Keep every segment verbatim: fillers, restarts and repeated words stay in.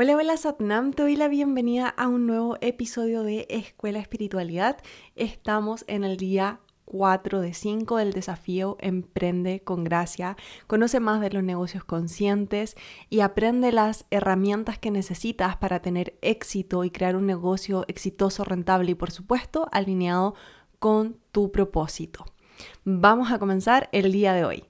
Hola, hola Satnam, te doy la bienvenida a un nuevo episodio de Escuela Espiritualidad. Estamos en el día cuatro de cinco del desafío Emprende con Gracia. Conoce más de los negocios conscientes y aprende las herramientas que necesitas para tener éxito y crear un negocio exitoso, rentable y por supuesto alineado con tu propósito. Vamos a comenzar el día de hoy.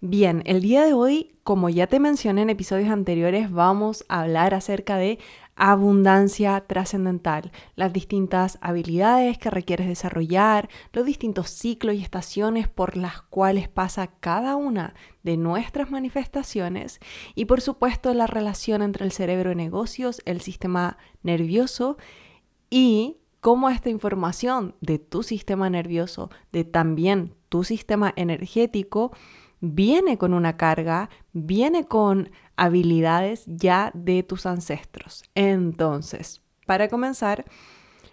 Bien, el día de hoy, como ya te mencioné en episodios anteriores, vamos a hablar acerca de abundancia trascendental, las distintas habilidades que requieres desarrollar, los distintos ciclos y estaciones por las cuales pasa cada una de nuestras manifestaciones y, por supuesto, la relación entre el cerebro de negocios, el sistema nervioso y cómo esta información de tu sistema nervioso, de también tu sistema energético, viene con una carga, viene con habilidades ya de tus ancestros. Entonces, para comenzar,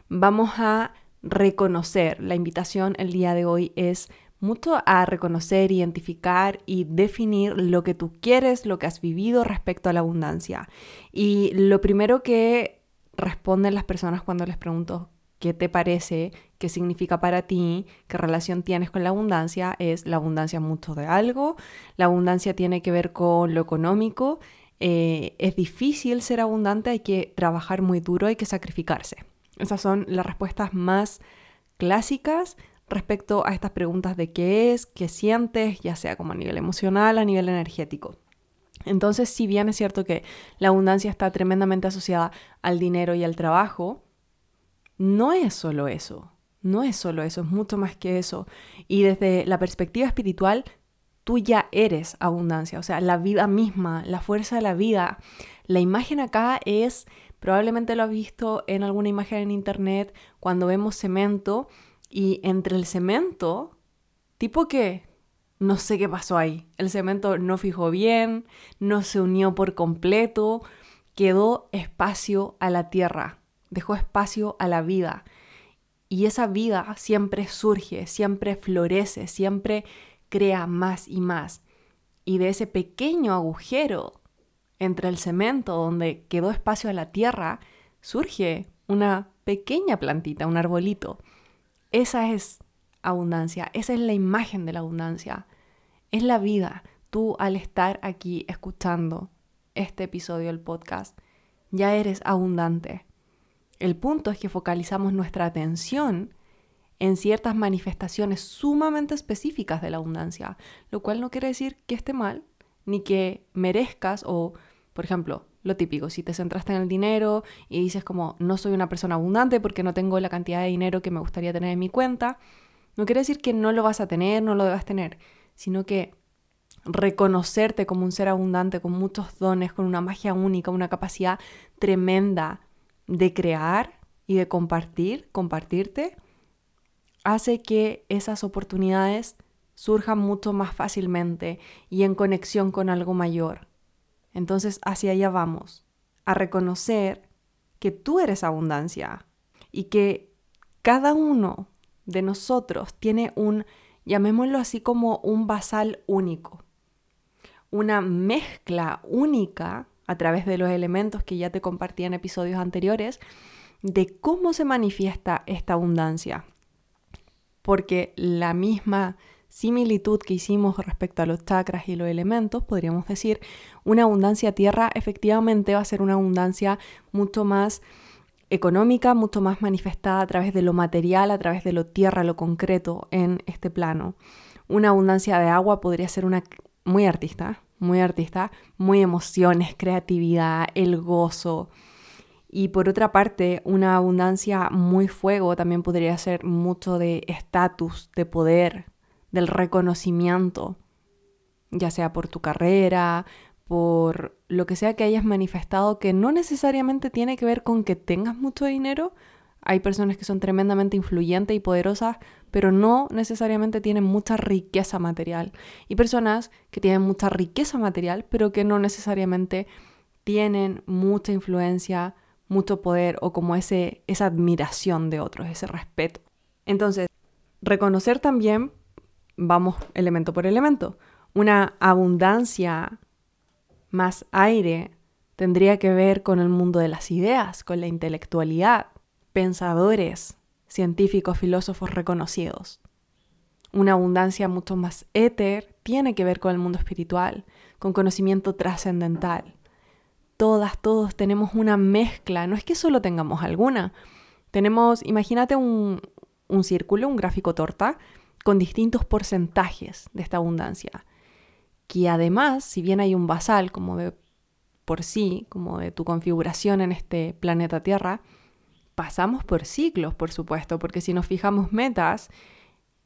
vamos a reconocer. La invitación el día de hoy es mucho a reconocer, identificar y definir lo que tú quieres, lo que has vivido respecto a la abundancia. Y lo primero que responden las personas cuando les pregunto qué te parece, qué significa para ti, qué relación tienes con la abundancia, es la abundancia mucho de algo, la abundancia tiene que ver con lo económico, eh, es difícil ser abundante, hay que trabajar muy duro, hay que sacrificarse. Esas son las respuestas más clásicas respecto a estas preguntas de qué es, qué sientes, ya sea como a nivel emocional, a nivel energético. Entonces, si bien es cierto que la abundancia está tremendamente asociada al dinero y al trabajo, no es solo eso, no es solo eso, es mucho más que eso. Y desde la perspectiva espiritual, tú ya eres abundancia, o sea, la vida misma, la fuerza de la vida. La imagen acá es, probablemente lo has visto en alguna imagen en internet, cuando vemos cemento y entre el cemento, tipo que no sé qué pasó ahí. El cemento no fijó bien, no se unió por completo, quedó espacio a la tierra. Dejó espacio a la vida y esa vida siempre surge, siempre florece, siempre crea más y más. Y de ese pequeño agujero entre el cemento donde quedó espacio a la tierra, surge una pequeña plantita, un arbolito. Esa es abundancia, esa es la imagen de la abundancia. Es la vida. Tú al estar aquí escuchando este episodio del podcast, ya eres abundante. El punto es que focalizamos nuestra atención en ciertas manifestaciones sumamente específicas de la abundancia, lo cual no quiere decir que esté mal, ni que merezcas o, por ejemplo, lo típico, si te centraste en el dinero y dices como no soy una persona abundante porque no tengo la cantidad de dinero que me gustaría tener en mi cuenta, no quiere decir que no lo vas a tener, no lo debas tener, sino que reconocerte como un ser abundante, con muchos dones, con una magia única, una capacidad tremenda de crear y de compartir, compartirte, hace que esas oportunidades surjan mucho más fácilmente y en conexión con algo mayor. Entonces, hacia allá vamos, a reconocer que tú eres abundancia y que cada uno de nosotros tiene un, llamémoslo así como un basal único, una mezcla única a través de los elementos que ya te compartí en episodios anteriores, de cómo se manifiesta esta abundancia. Porque la misma similitud que hicimos respecto a los chakras y los elementos, podríamos decir, una abundancia tierra efectivamente va a ser una abundancia mucho más económica, mucho más manifestada a través de lo material, a través de lo tierra, lo concreto en este plano. Una abundancia de agua podría ser una muy artista, muy artista, muy emociones, creatividad, el gozo. Y por otra parte, una abundancia muy fuego también podría ser mucho de estatus, de poder, del reconocimiento, ya sea por tu carrera, por lo que sea que hayas manifestado, que no necesariamente tiene que ver con que tengas mucho dinero. Hay personas que son tremendamente influyentes y poderosas, pero no necesariamente tienen mucha riqueza material. Y personas que tienen mucha riqueza material, pero que no necesariamente tienen mucha influencia, mucho poder o como ese, esa admiración de otros, ese respeto. Entonces, reconocer también, vamos elemento por elemento, una abundancia más aire tendría que ver con el mundo de las ideas, con la intelectualidad, pensadores, científicos, filósofos reconocidos. Una abundancia mucho más éter tiene que ver con el mundo espiritual, con conocimiento trascendental. Todas, todos tenemos una mezcla, no es que solo tengamos alguna. Tenemos, imagínate un, un círculo, un gráfico torta, con distintos porcentajes de esta abundancia. Que además, si bien hay un basal como de por sí, como de tu configuración en este planeta Tierra, pasamos por ciclos, por supuesto, porque si nos fijamos metas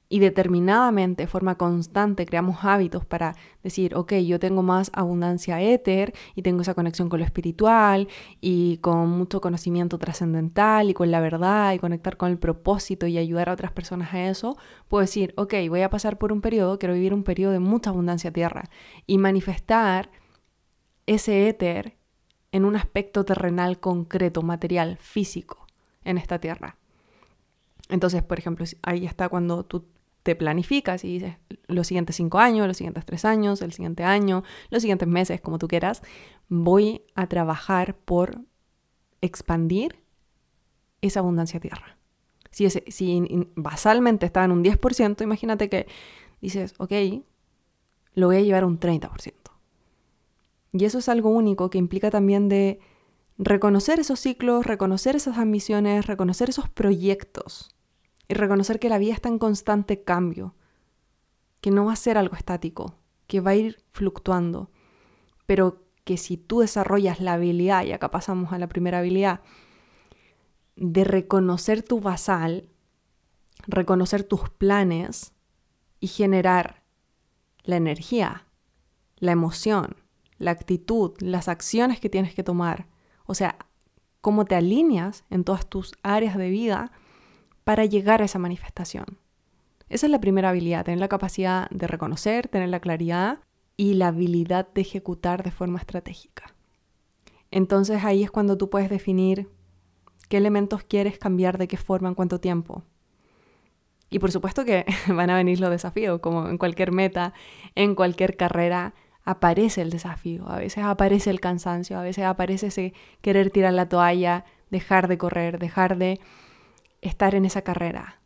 y determinadamente, de forma constante, creamos hábitos para decir, ok, yo tengo más abundancia éter y tengo esa conexión con lo espiritual y con mucho conocimiento trascendental y con la verdad y conectar con el propósito y ayudar a otras personas a eso, puedo decir, ok, voy a pasar por un periodo, quiero vivir un periodo de mucha abundancia tierra y manifestar ese éter en un aspecto terrenal concreto, material, físico, en esta tierra. Entonces, por ejemplo, ahí está cuando tú te planificas y dices los siguientes cinco años, los siguientes tres años, el siguiente año, los siguientes meses, como tú quieras, voy a trabajar por expandir esa abundancia tierra. Si, ese, si basalmente estaba en un diez por ciento, imagínate que dices, ok, lo voy a llevar a un treinta por ciento. Y eso es algo único que implica también de reconocer esos ciclos, reconocer esas ambiciones, reconocer esos proyectos y reconocer que la vida está en constante cambio, que no va a ser algo estático, que va a ir fluctuando, pero que si tú desarrollas la habilidad, y acá pasamos a la primera habilidad, de reconocer tu basal, reconocer tus planes y generar la energía, la emoción, la actitud, las acciones que tienes que tomar, o sea, cómo te alineas en todas tus áreas de vida para llegar a esa manifestación. Esa es la primera habilidad, tener la capacidad de reconocer, tener la claridad y la habilidad de ejecutar de forma estratégica. Entonces ahí es cuando tú puedes definir qué elementos quieres cambiar, de qué forma, en cuánto tiempo. Y por supuesto que van a venir los desafíos, como en cualquier meta, en cualquier carrera, aparece el desafío, a veces aparece el cansancio, a veces aparece ese querer tirar la toalla, dejar de correr, dejar de estar en esa carrera.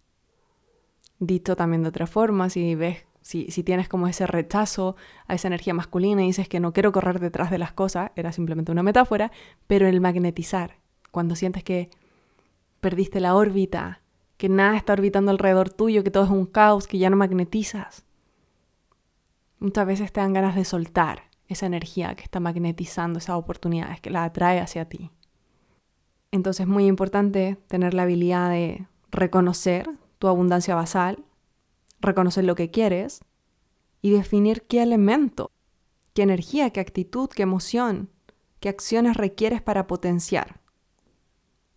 Dicho también de otra forma, si ves, si, si tienes como ese rechazo a esa energía masculina y dices que no quiero correr detrás de las cosas, era simplemente una metáfora, pero el magnetizar, cuando sientes que perdiste la órbita, que nada está orbitando alrededor tuyo, que todo es un caos, que ya no magnetizas. Muchas veces te dan ganas de soltar esa energía que está magnetizando esas oportunidades, que la atrae hacia ti. Entonces es muy importante tener la habilidad de reconocer tu abundancia basal, reconocer lo que quieres y definir qué elemento, qué energía, qué actitud, qué emoción, qué acciones requieres para potenciar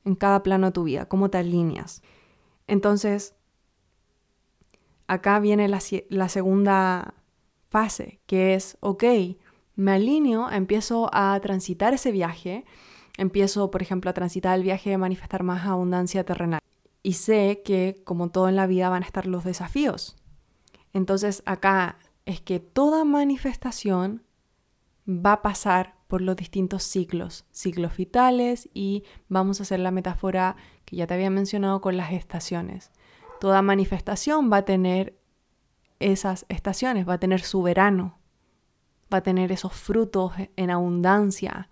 en cada plano de tu vida, cómo te alineas. Entonces, acá viene la, la segunda fase, que es, ok, me alineo, empiezo a transitar ese viaje, empiezo, por ejemplo, a transitar el viaje de manifestar más abundancia terrenal. Y sé que, como todo en la vida, van a estar los desafíos. Entonces, acá es que toda manifestación va a pasar por los distintos ciclos, ciclos vitales, y vamos a hacer la metáfora que ya te había mencionado con las estaciones. Toda manifestación va a tener esas estaciones, va a tener su verano, va a tener esos frutos en abundancia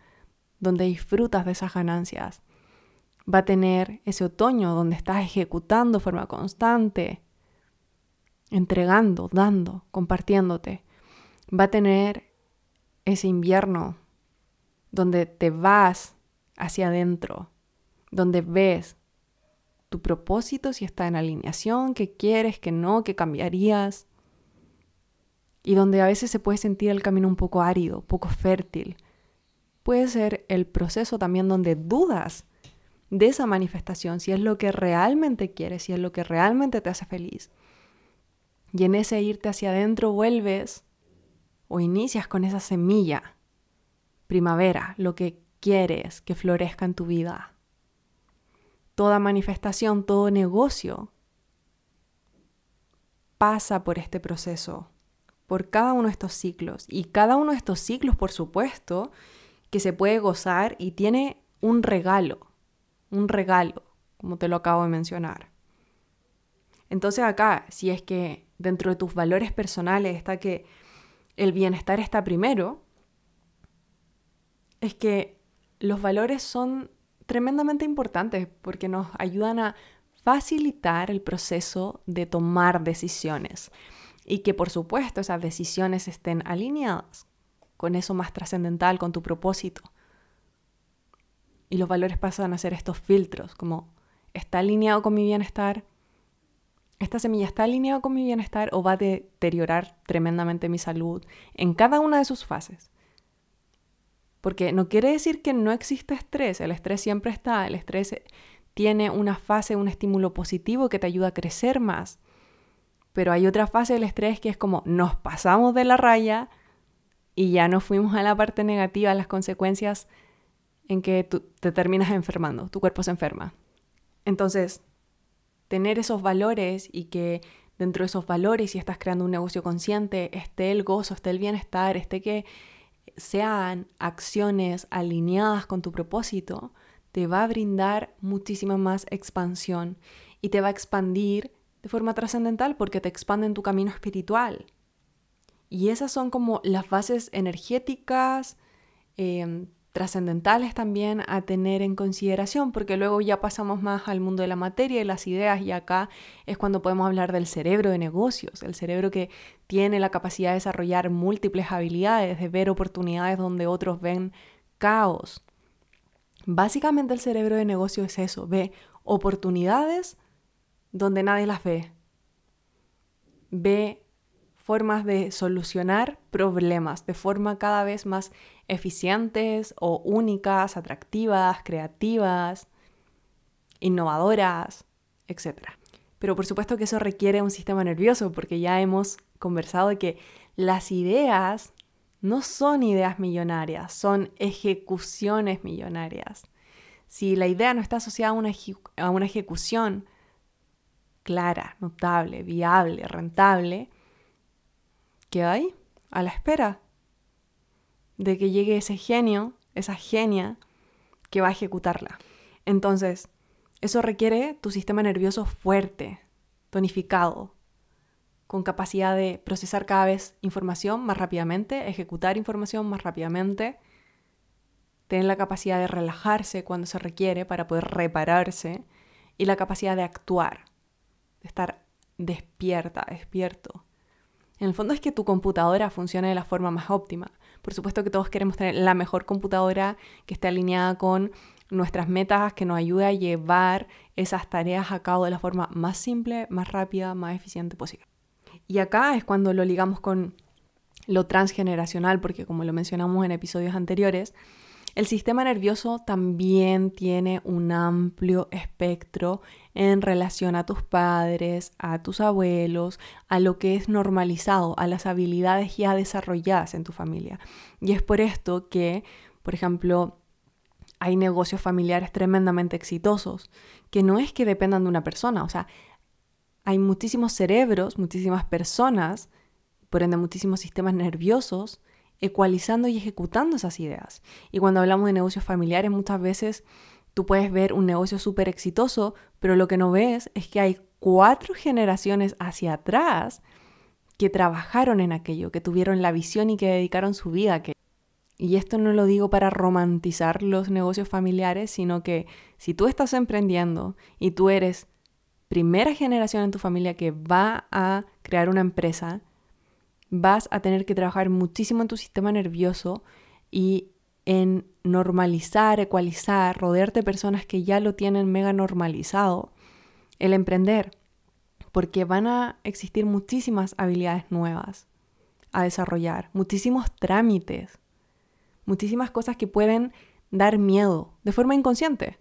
donde disfrutas de esas ganancias, va a tener ese otoño donde estás ejecutando de forma constante, entregando, dando, compartiéndote, va a tener ese invierno donde te vas hacia adentro, donde ves tu propósito, si está en alineación, qué quieres, qué no, qué cambiarías. Y donde a veces se puede sentir el camino un poco árido, poco fértil. Puede ser el proceso también donde dudas de esa manifestación, si es lo que realmente quieres, si es lo que realmente te hace feliz. Y en ese irte hacia adentro vuelves o inicias con esa semilla, primavera, lo que quieres que florezca en tu vida. Toda manifestación, todo negocio pasa por este proceso, por cada uno de estos ciclos. Y cada uno de estos ciclos, por supuesto, que se puede gozar y tiene un regalo, un regalo, como te lo acabo de mencionar. Entonces acá, si es que dentro de tus valores personales está que el bienestar está primero, es que los valores son tremendamente importantes porque nos ayudan a facilitar el proceso de tomar decisiones y que por supuesto esas decisiones estén alineadas con eso más trascendental, con tu propósito. Y los valores pasan a ser estos filtros, como ¿está alineado con mi bienestar? ¿Esta semilla está alineada con mi bienestar o va a deteriorar tremendamente mi salud en cada una de sus fases? Porque no quiere decir que no existe estrés, el estrés siempre está, el estrés tiene una fase, un estímulo positivo que te ayuda a crecer más, pero hay otra fase del estrés que es como nos pasamos de la raya y ya nos fuimos a la parte negativa, a las consecuencias en que tú te terminas enfermando, tu cuerpo se enferma. Entonces, tener esos valores y que dentro de esos valores, si estás creando un negocio consciente, esté el gozo, esté el bienestar, esté que sean acciones alineadas con tu propósito, te va a brindar muchísima más expansión y te va a expandir de forma trascendental porque te expande en tu camino espiritual. Y esas son como las bases energéticas, eh, trascendentales también a tener en consideración, porque luego ya pasamos más al mundo de la materia y las ideas, y acá es cuando podemos hablar del cerebro de negocios, el cerebro que tiene la capacidad de desarrollar múltiples habilidades, de ver oportunidades donde otros ven caos. Básicamente el cerebro de negocios es eso, ve oportunidades donde nadie las ve, ve formas de solucionar problemas de forma cada vez más eficientes o únicas, atractivas, creativas, innovadoras, etcétera. Pero por supuesto que eso requiere un sistema nervioso porque ya hemos conversado de que las ideas no son ideas millonarias, son ejecuciones millonarias. Si la idea no está asociada a una, eje- a una ejecución clara, notable, viable, rentable, que hay a la espera de que llegue ese genio, esa genia que va a ejecutarla. Entonces, eso requiere tu sistema nervioso fuerte, tonificado, con capacidad de procesar cada vez información más rápidamente, ejecutar información más rápidamente, tener la capacidad de relajarse cuando se requiere para poder repararse y la capacidad de actuar, de estar despierta, despierto. En el fondo es que tu computadora funcione de la forma más óptima. Por supuesto que todos queremos tener la mejor computadora que esté alineada con nuestras metas, que nos ayude a llevar esas tareas a cabo de la forma más simple, más rápida, más eficiente posible. Y acá es cuando lo ligamos con lo transgeneracional, porque como lo mencionamos en episodios anteriores, el sistema nervioso también tiene un amplio espectro en relación a tus padres, a tus abuelos, a lo que es normalizado, a las habilidades ya desarrolladas en tu familia. Y es por esto que, por ejemplo, hay negocios familiares tremendamente exitosos, que no es que dependan de una persona, o sea, hay muchísimos cerebros, muchísimas personas, por ende muchísimos sistemas nerviosos, ecualizando y ejecutando esas ideas. Y cuando hablamos de negocios familiares, muchas veces tú puedes ver un negocio súper exitoso, pero lo que no ves es que hay cuatro generaciones hacia atrás que trabajaron en aquello, que tuvieron la visión y que dedicaron su vida a aquello. Y esto no lo digo para romantizar los negocios familiares, sino que si tú estás emprendiendo y tú eres primera generación en tu familia que va a crear una empresa, vas a tener que trabajar muchísimo en tu sistema nervioso y en normalizar, ecualizar, rodearte de personas que ya lo tienen mega normalizado, el emprender, porque van a existir muchísimas habilidades nuevas a desarrollar, muchísimos trámites, muchísimas cosas que pueden dar miedo de forma inconsciente.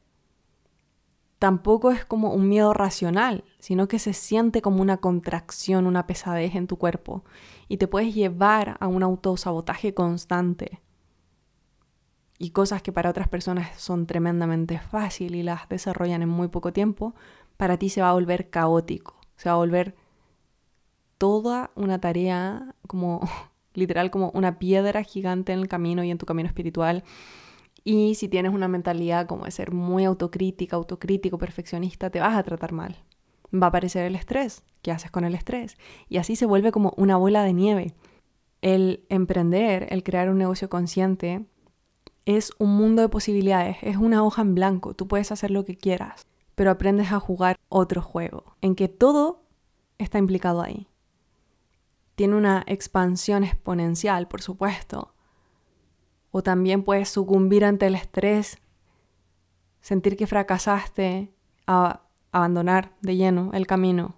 Tampoco es como un miedo racional, sino que se siente como una contracción, una pesadez en tu cuerpo y te puedes llevar a un autosabotaje constante y cosas que para otras personas son tremendamente fácil y las desarrollan en muy poco tiempo, para ti se va a volver caótico, se va a volver toda una tarea, como literal como una piedra gigante en el camino y en tu camino espiritual. Y si tienes una mentalidad como de ser muy autocrítica, autocrítico, perfeccionista, te vas a tratar mal. Va a aparecer el estrés. ¿Qué haces con el estrés? Y así se vuelve como una bola de nieve. El emprender, el crear un negocio consciente, es un mundo de posibilidades, es una hoja en blanco. Tú puedes hacer lo que quieras, pero aprendes a jugar otro juego, en que todo está implicado ahí. Tiene una expansión exponencial, por supuesto. O también puedes sucumbir ante el estrés, sentir que fracasaste, a abandonar de lleno el camino,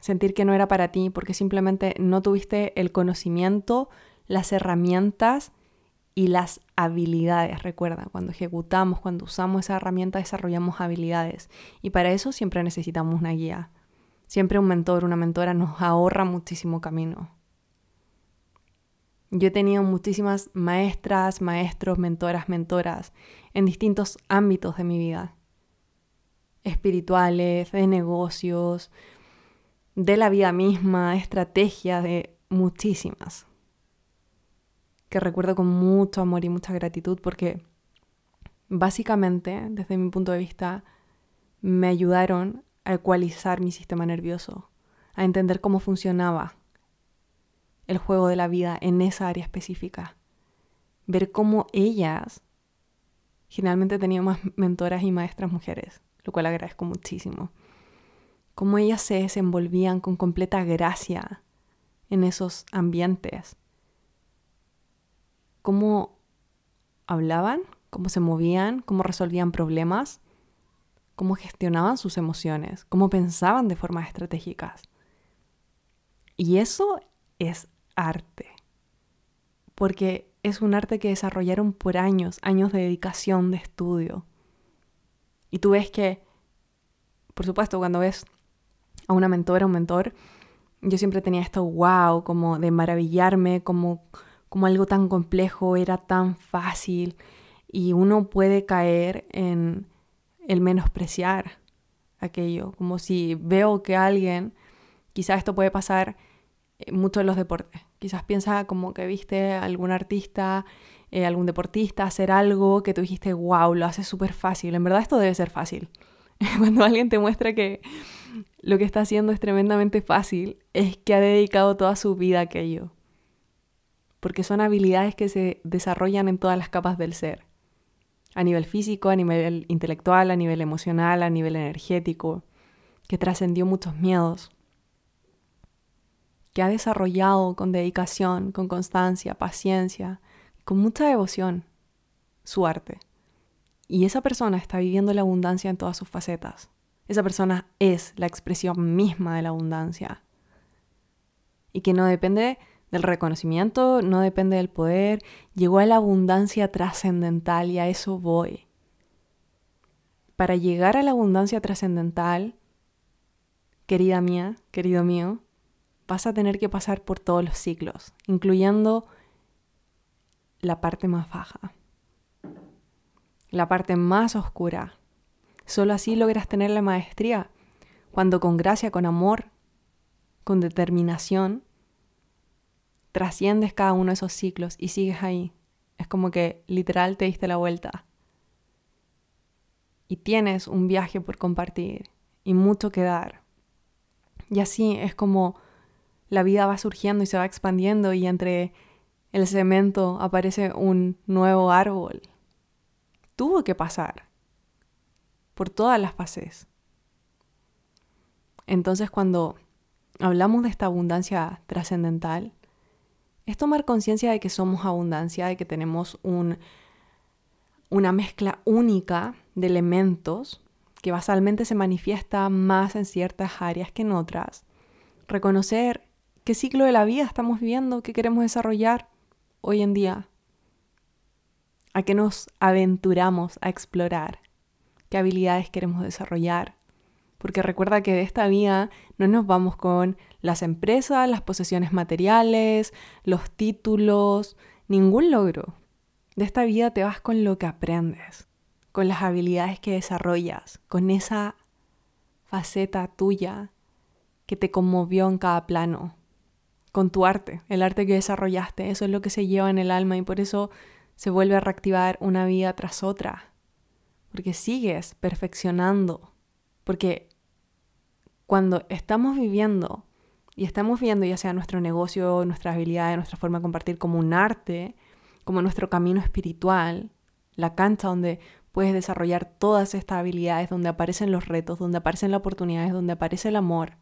sentir que no era para ti porque simplemente no tuviste el conocimiento, las herramientas y las habilidades. Recuerda, cuando ejecutamos, cuando usamos esa herramienta, desarrollamos habilidades. Y para eso siempre necesitamos una guía. Siempre un mentor, una mentora nos ahorra muchísimo camino. Yo he tenido muchísimas maestras, maestros, mentoras, mentoras en distintos ámbitos de mi vida. Espirituales, de negocios, de la vida misma, estrategias, de muchísimas. Que recuerdo con mucho amor y mucha gratitud porque básicamente, desde mi punto de vista, me ayudaron a ecualizar mi sistema nervioso, a entender cómo funcionaba el juego de la vida en esa área específica. Ver cómo ellas, generalmente he tenido más mentoras y maestras mujeres, lo cual agradezco muchísimo. Cómo ellas se desenvolvían con completa gracia en esos ambientes. Cómo hablaban, cómo se movían, cómo resolvían problemas, cómo gestionaban sus emociones, cómo pensaban de formas estratégicas. Y eso es arte, porque es un arte que desarrollaron por años, años de dedicación, de estudio. Y tú ves que, por supuesto, cuando ves a una mentora, un mentor, yo siempre tenía esto wow, como de maravillarme, como, como algo tan complejo, era tan fácil, y uno puede caer en el menospreciar aquello, como si veo que alguien, quizás esto puede pasar mucho en los deportes. Quizás piensa como que viste a algún artista, eh, algún deportista hacer algo que tú dijiste, wow, lo hace súper fácil. En verdad esto debe ser fácil. Cuando alguien te muestra que lo que está haciendo es tremendamente fácil, es que ha dedicado toda su vida a aquello. Porque son habilidades que se desarrollan en todas las capas del ser. A nivel físico, a nivel intelectual, a nivel emocional, a nivel energético. Que trascendió muchos miedos. Que ha desarrollado con dedicación, con constancia, paciencia, con mucha devoción, su arte. Y esa persona está viviendo la abundancia en todas sus facetas. Esa persona es la expresión misma de la abundancia. Y que no depende del reconocimiento, no depende del poder. Llegó a la abundancia trascendental y a eso voy. Para llegar a la abundancia trascendental, querida mía, querido mío, vas a tener que pasar por todos los ciclos, incluyendo la parte más baja, la parte más oscura. Solo así logras tener la maestría, cuando con gracia, con amor, con determinación, trasciendes cada uno de esos ciclos y sigues ahí. Es como que literal te diste la vuelta. Y tienes un viaje por compartir y mucho que dar. Y así es como la vida va surgiendo y se va expandiendo y entre el cemento aparece un nuevo árbol. Tuvo que pasar por todas las fases. Entonces, cuando hablamos de esta abundancia trascendental, es tomar conciencia de que somos abundancia, de que tenemos un, una mezcla única de elementos que basalmente se manifiesta más en ciertas áreas que en otras. Reconocer ¿qué ciclo de la vida estamos viviendo? ¿Qué queremos desarrollar hoy en día? ¿A qué nos aventuramos a explorar? ¿Qué habilidades queremos desarrollar? Porque recuerda que de esta vida no nos vamos con las empresas, las posesiones materiales, los títulos, ningún logro. De esta vida te vas con lo que aprendes, con las habilidades que desarrollas, con esa faceta tuya que te conmovió en cada plano, con tu arte, el arte que desarrollaste. Eso es lo que se lleva en el alma y por eso se vuelve a reactivar una vida tras otra, porque sigues perfeccionando, porque cuando estamos viviendo y estamos viendo ya sea nuestro negocio, nuestras habilidades, nuestra forma de compartir como un arte, como nuestro camino espiritual, la cancha donde puedes desarrollar todas estas habilidades, donde aparecen los retos, donde aparecen las oportunidades, donde aparece el amor,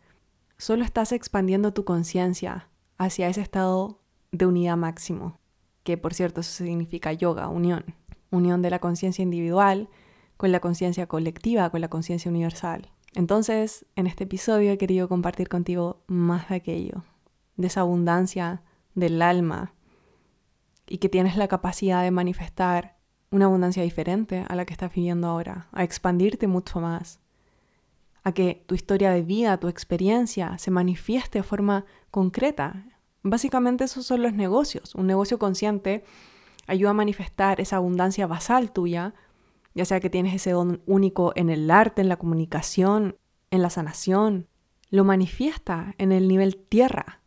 solo estás expandiendo tu conciencia hacia ese estado de unidad máximo, que por cierto eso significa yoga, unión, unión de la conciencia individual con la conciencia colectiva, con la conciencia universal. Entonces, en este episodio he querido compartir contigo más de aquello, de esa abundancia del alma y que tienes la capacidad de manifestar una abundancia diferente a la que estás viviendo ahora, a expandirte mucho más, a que tu historia de vida, tu experiencia se manifieste de forma concreta. Básicamente esos son los negocios. Un negocio consciente ayuda a manifestar esa abundancia basal tuya, ya sea que tienes ese don único en el arte, en la comunicación, en la sanación, lo manifiesta en el nivel tierra.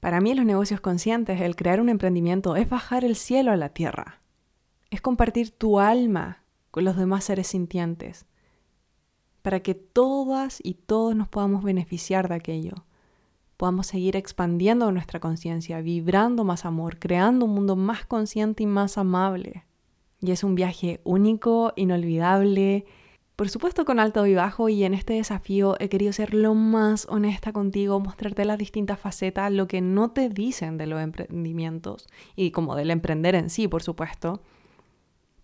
Para mí los negocios conscientes, el crear un emprendimiento, es bajar el cielo a la tierra. Es compartir tu alma con los demás seres sintientes, para que todas y todos nos podamos beneficiar de aquello. Podamos seguir expandiendo nuestra conciencia, vibrando más amor, creando un mundo más consciente y más amable. Y es un viaje único, inolvidable, por supuesto con alto y bajo, y en este desafío he querido ser lo más honesta contigo, mostrarte las distintas facetas, lo que no te dicen de los emprendimientos, y como del emprender en sí, por supuesto,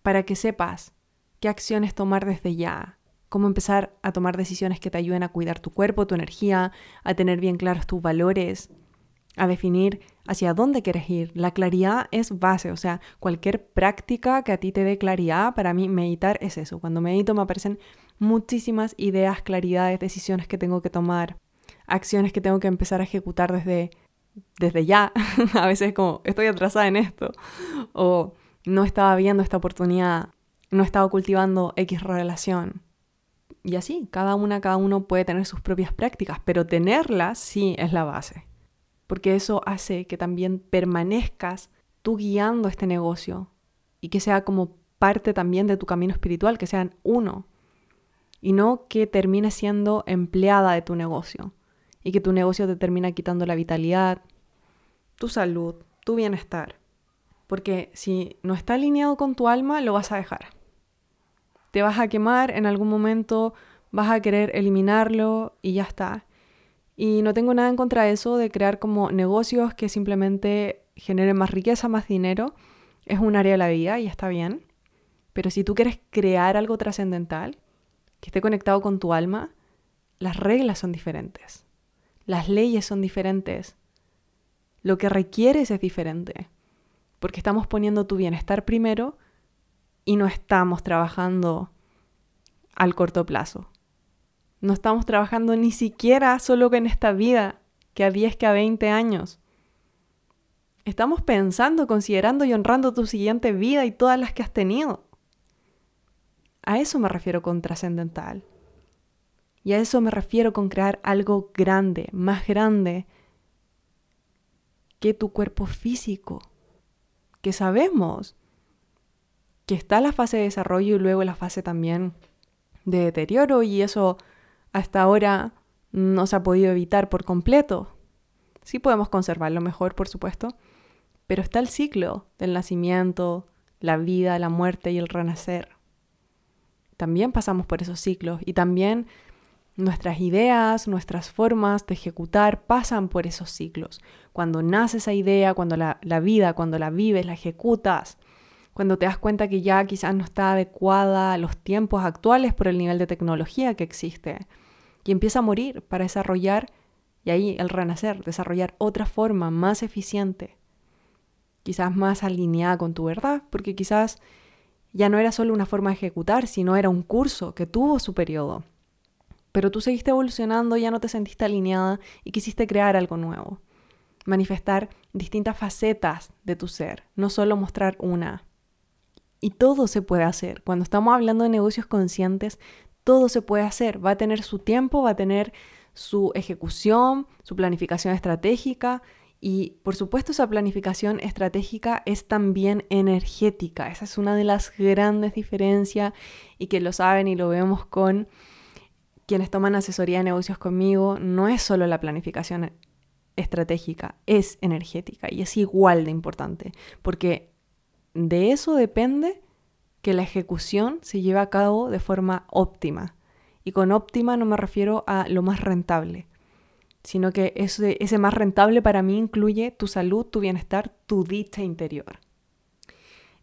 para que sepas qué acciones tomar desde ya, cómo empezar a tomar decisiones que te ayuden a cuidar tu cuerpo, tu energía, a tener bien claros tus valores, a definir hacia dónde quieres ir. La claridad es base, o sea, cualquier práctica que a ti te dé claridad, para mí meditar es eso. Cuando medito me aparecen muchísimas ideas, claridades, decisiones que tengo que tomar, acciones que tengo que empezar a ejecutar desde, desde ya. A veces como, estoy atrasada en esto, o no estaba viendo esta oportunidad, no estaba cultivando X relación. Y así, cada una, cada uno puede tener sus propias prácticas, pero tenerlas sí es la base. Porque eso hace que también permanezcas tú guiando este negocio y que sea como parte también de tu camino espiritual, que sean uno. Y no que termines siendo empleada de tu negocio y que tu negocio te termina quitando la vitalidad, tu salud, tu bienestar. Porque si no está alineado con tu alma, lo vas a dejar. Te vas a quemar en algún momento, vas a querer eliminarlo y ya está. Y no tengo nada en contra de eso, de crear como negocios que simplemente generen más riqueza, más dinero. Es un área de la vida y está bien. Pero si tú quieres crear algo trascendental, que esté conectado con tu alma, las reglas son diferentes. Las leyes son diferentes. Lo que requieres es diferente. Porque estamos poniendo tu bienestar primero y no estamos trabajando al corto plazo. No estamos trabajando ni siquiera solo en esta vida, que a diez, que a veinte años. Estamos pensando, considerando y honrando tu siguiente vida y todas las que has tenido. A eso me refiero con trascendental. Y a eso me refiero con crear algo grande, más grande que tu cuerpo físico. Que sabemos que está la fase de desarrollo y luego la fase también de deterioro, y eso hasta ahora no se ha podido evitar por completo. Sí podemos conservarlo mejor, por supuesto, pero está el ciclo del nacimiento, la vida, la muerte y el renacer. También pasamos por esos ciclos y también nuestras ideas, nuestras formas de ejecutar pasan por esos ciclos. Cuando nace esa idea, cuando la, la vida, cuando la vives, la ejecutas, cuando te das cuenta que ya quizás no está adecuada a los tiempos actuales por el nivel de tecnología que existe. Y empieza a morir para desarrollar, y ahí el renacer, desarrollar otra forma más eficiente, quizás más alineada con tu verdad, porque quizás ya no era solo una forma de ejecutar, sino era un curso que tuvo su periodo. Pero tú seguiste evolucionando, ya no te sentiste alineada y quisiste crear algo nuevo. Manifestar distintas facetas de tu ser, no solo mostrar una. Y todo se puede hacer. Cuando estamos hablando de negocios conscientes, todo se puede hacer. Va a tener su tiempo, va a tener su ejecución, su planificación estratégica. Y por supuesto esa planificación estratégica es también energética. Esa es una de las grandes diferencias y que lo saben y lo vemos con quienes toman asesoría de negocios conmigo. No es solo la planificación estratégica, es energética y es igual de importante, porque de eso depende que la ejecución se lleve a cabo de forma óptima. Y con óptima no me refiero a lo más rentable, sino que ese, ese más rentable para mí incluye tu salud, tu bienestar, tu dicha interior.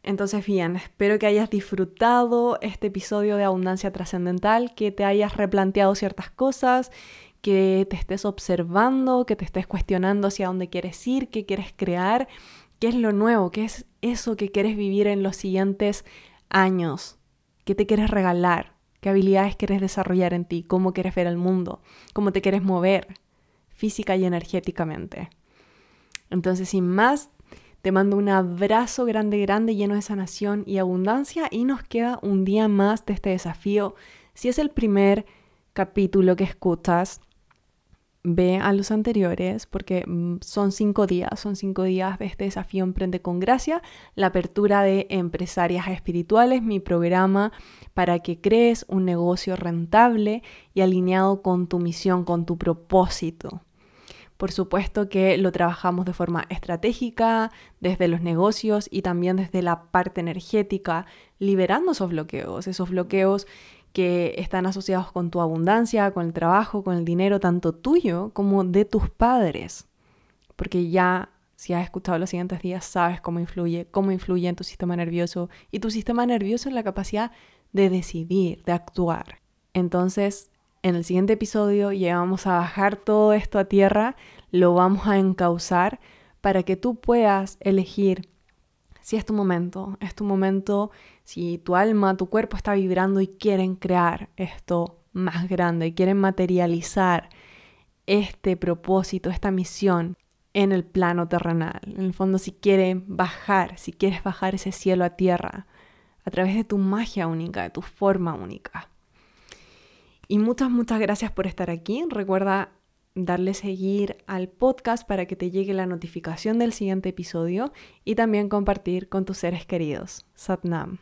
Entonces bien, espero que hayas disfrutado este episodio de Abundancia Trascendental, que te hayas replanteado ciertas cosas, que te estés observando, que te estés cuestionando hacia dónde quieres ir, qué quieres crear, qué es lo nuevo, qué es eso que quieres vivir en los siguientes años, qué te quieres regalar, qué habilidades quieres desarrollar en ti, cómo quieres ver el mundo, cómo te quieres mover física y energéticamente. Entonces, sin más, te mando un abrazo grande, grande, lleno de sanación y abundancia, y nos queda un día más de este desafío. Si es el primer capítulo que escuchas, ve a los anteriores, porque son cinco días, son cinco días de este desafío Emprende con Gracia, la apertura de Empresarias Espirituales, mi programa para que crees un negocio rentable y alineado con tu misión, con tu propósito. Por supuesto que lo trabajamos de forma estratégica, desde los negocios y también desde la parte energética, liberando esos bloqueos, esos bloqueos que están asociados con tu abundancia, con el trabajo, con el dinero, tanto tuyo como de tus padres. Porque ya, si has escuchado los siguientes días, sabes cómo influye, cómo influye en tu sistema nervioso y tu sistema nervioso en la capacidad de decidir, de actuar. Entonces, en el siguiente episodio ya vamos a bajar todo esto a tierra, lo vamos a encauzar para que tú puedas elegir si es tu momento, es tu momento, si tu alma, tu cuerpo está vibrando y quieren crear esto más grande, quieren materializar este propósito, esta misión en el plano terrenal. En el fondo, si quieren bajar, si quieres bajar ese cielo a tierra a través de tu magia única, de tu forma única. Y muchas, muchas gracias por estar aquí. Recuerda darle seguir al podcast para que te llegue la notificación del siguiente episodio y también compartir con tus seres queridos. Satnam.